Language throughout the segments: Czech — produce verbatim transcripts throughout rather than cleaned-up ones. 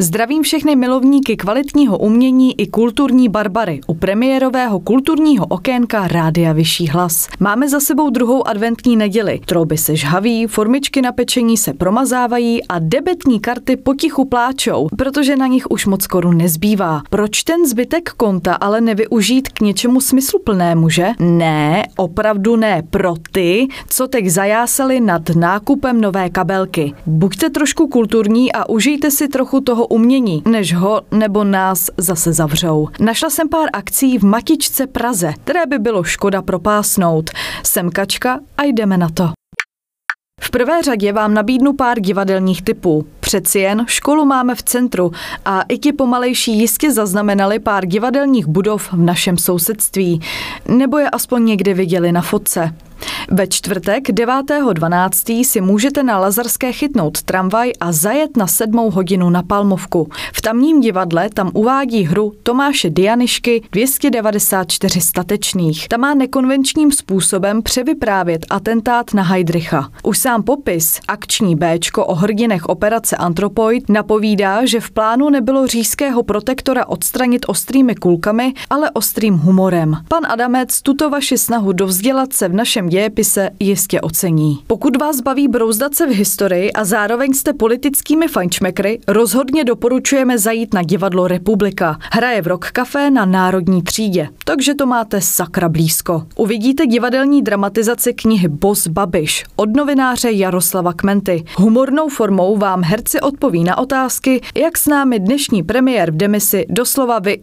Zdravím všechny milovníky kvalitního umění i kulturní barbary u premiérového kulturního okénka Rádia Vyšší hlas. Máme za sebou druhou adventní neděli. Trouby se žhaví, formičky na pečení se promazávají a debetní karty potichu pláčou, protože na nich už moc korun nezbývá. Proč ten zbytek konta ale nevyužít k něčemu smysluplnému, že? Ne, opravdu ne pro ty, co teď zajásali nad nákupem nové kabelky. Buďte trošku kulturní a užijte si trochu toho umění, než ho nebo nás zase zavřou. Našla jsem pár akcí v Matičce Praze, které by bylo škoda propásnout. Jsem Kačka a jdeme na to. V prvé řadě vám nabídnu pár divadelních tipů. Přeci jen školu máme v centru a i ti pomalejší jistě zaznamenali pár divadelních budov v našem sousedství. Nebo je aspoň někdy viděli na fotce. Ve čtvrtek devátého dvanáctého si můžete na Lazarské chytnout tramvaj a zajet na sedmou hodinu na Palmovku. V tamním divadle tam uvádí hru Tomáše Dianyšky dvě stě devadesát čtyři statečných. Ta má nekonvenčním způsobem převyprávět atentát na Heydricha. Už sám popis, akční béčko o hrdinech operace Antropoid, napovídá, že v plánu nebylo říšského protektora odstranit ostrými kulkami, ale ostrým humorem. Pan Adamec tuto vaši snahu dovzdělat se v našem dějepise jistě ocení. Pokud vás baví brouzdat se v historii a zároveň jste politickými fajnšmekry, rozhodně doporučujeme zajít na divadlo Republika. Hraje v Rock Café na Národní třídě, takže to máte sakra blízko. Uvidíte divadelní dramatizaci knihy Boss Babiš od novináře Jaroslava Kmenty. Humornou formou vám herci odpoví na otázky, jak s námi dnešní premiér v demisi doslova vy...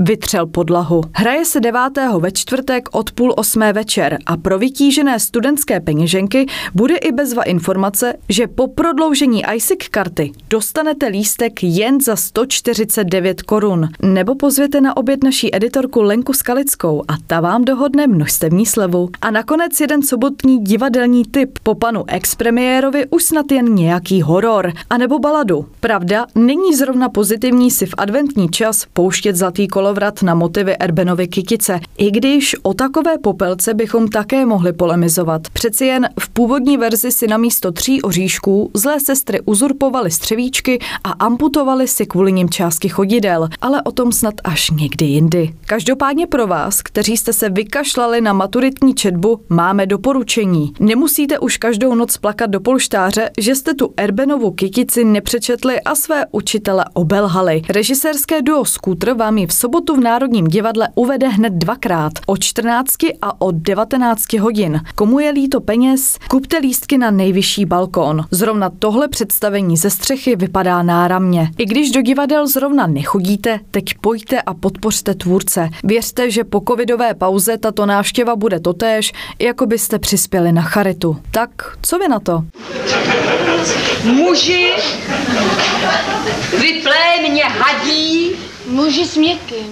vytřel podlahu. Hraje se devátého ve čtvrtek od půl osmé večer a pro vytížené studentské peněženky bude i bezva informace, že po prodloužení í es í cé karty dostanete lístek jen za sto čtyřicet devět korun. Nebo pozvěte na oběd naší editorku Lenku Skalickou a ta vám dohodne množstevní slevu. A nakonec jeden sobotní divadelní tip. Po panu expremiérovi už snad jen nějaký horor. A nebo baladu. Pravda, není zrovna pozitivní si v adventní čas pouštět zlatý kolovrat na motivy Erbenovy Kytice, i když o takové popelce bychom také mohli polemizovat. Přeci jen v původní verzi si na místo tří oříšků zlé sestry uzurpovaly střevíčky a amputovaly si kvůli nim části chodidel, ale o tom snad až někdy jindy. Každopádně pro vás, kteří jste se vykašlali na maturitní četbu, máme doporučení. Nemusíte už každou noc plakat do polštáře, že jste tu Erbenovu Kytici nepřečetli a své učitele obelhali. Režisérské duo Scooter vám ji v sobotu v Národním divadle uvede hned dvakrát, od čtrnácti a od devatenácti hodin. Komu je líto peněz, kupte lístky na nejvyšší balkón. Zrovna tohle představení ze střechy vypadá náramně. I když do divadel zrovna nechodíte, teď pojďte a podpořte tvůrce. Věřte, že po covidové pauze tato návštěva bude totéž, jako byste přispěli na charitu. Tak, co vy na to? Muži, vy plémě hadí, muži s měkkým.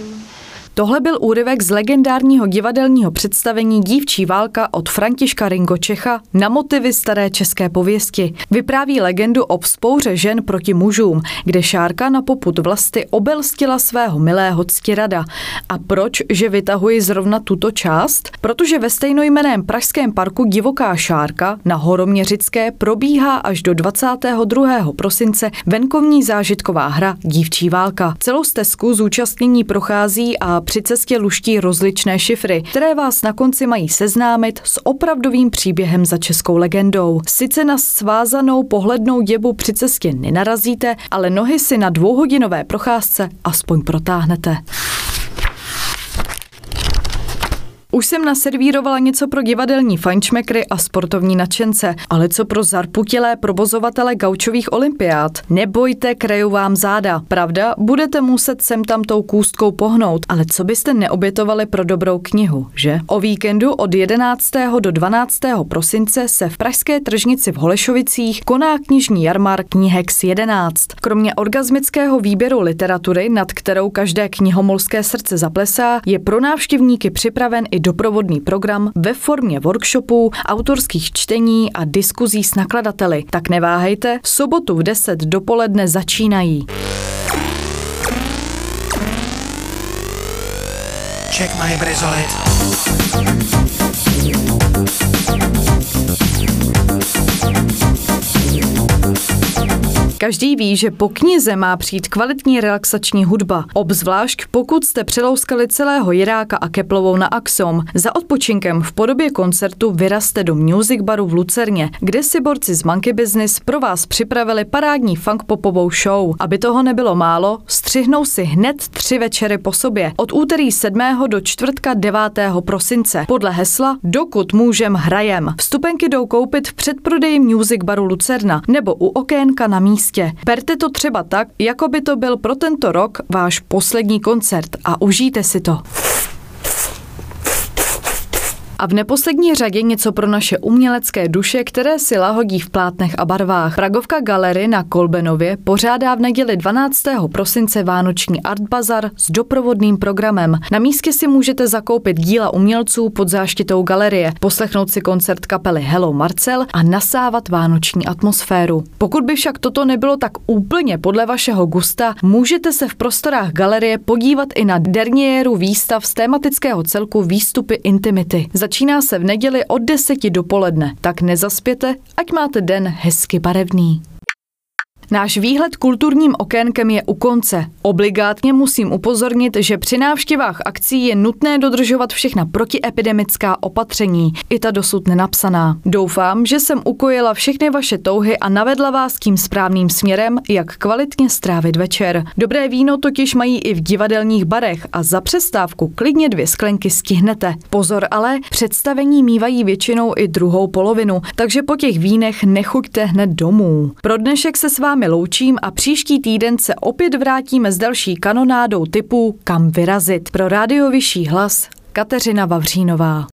Tohle byl úryvek z legendárního divadelního představení Dívčí válka od Františka Ringo Čecha na motivy staré české pověsti. Vypráví legendu o vzpouře žen proti mužům, kde Šárka na popud Vlasty obelstila svého milého Ctirada. A proč, že vytahuji zrovna tuto část? Protože ve stejnojmenném pražském parku Divoká Šárka na Horoměřické probíhá až do dvacátého druhého prosince venkovní zážitková hra Dívčí válka. Celou stezku zúčastnění prochází a při cestě luští rozličné šifry, které vás na konci mají seznámit s opravdovým příběhem za českou legendou. Sice na svázanou pohlednou děbu při cestě nenarazíte, ale nohy si na dvouhodinové procházce aspoň protáhnete. Už jsem naservírovala něco pro divadelní fajnšmekry a sportovní nadšence, ale co pro zarputilé provozovatele gaučových olympiád? Nebojte, kraju vám záda. Pravda, budete muset sem tam tou kůstkou pohnout, ale co byste neobětovali pro dobrou knihu, že? O víkendu od jedenáctého do dvanáctého prosince se v Pražské tržnici v Holešovicích koná knižní jarmark Knihex jedenáct. Kromě orgasmického výběru literatury, nad kterou každé knihomolské srdce zaplesá, je pro návštěvníky připraven i doprovodný program ve formě workshopů, autorských čtení a diskuzí s nakladateli. Tak neváhejte, v sobotu v deset dopoledne začínají. Check my bracelet. Každý ví, že po knize má přijít kvalitní relaxační hudba, obzvlášť pokud jste přelouskali celého Jiráka a Keplovou na Axom. Za odpočinkem v podobě koncertu vyrazte do Music Baru v Lucerně, kde si borci z Monkey Business pro vás připravili parádní funk-popovou show. Aby toho nebylo málo, střihnou si hned tři večery po sobě, od úterý sedmého do čtvrtka devátého prosince, podle hesla Dokud můžem hrajem. Vstupenky jdou koupit v předprodeji Music Baru Lucerna nebo u okénka na místě. Berte to třeba tak, jako by to byl pro tento rok váš poslední koncert a užijte si to. A v neposlední řadě něco pro naše umělecké duše, které si lahodí v plátnech a barvách. Pragovka Galerie na Kolbenově pořádá v neděli dvanáctého prosince vánoční art bazar s doprovodným programem. Na místě si můžete zakoupit díla umělců pod záštitou galerie, poslechnout si koncert kapely Hello Marcel a nasávat vánoční atmosféru. Pokud by však toto nebylo tak úplně podle vašeho gusta, můžete se v prostorách galerie podívat i na derniéru výstav z tematického celku Výstupy Intimity. Začíná se v neděli od deseti dopoledne, tak nezaspěte, ať máte den hezky barevný. Náš výhled kulturním okénkem je u konce. Obligátně musím upozornit, že při návštěvách akcí je nutné dodržovat všechna protiepidemická opatření, i ta dosud nenapsaná. Doufám, že jsem ukojila všechny vaše touhy a navedla vás tím správným směrem, jak kvalitně strávit večer. Dobré víno totiž mají i v divadelních barech a za přestávku klidně dvě sklenky stihnete. Pozor ale, představení mívají většinou i druhou polovinu, takže po těch vínech nechuťte hned domů. Pro dnešek se s vámi loučím a příští týden se opět vrátíme s další kanonádou typů Kam vyrazit. Pro Rádio Vyšší hlas Kateřina Vavřínová.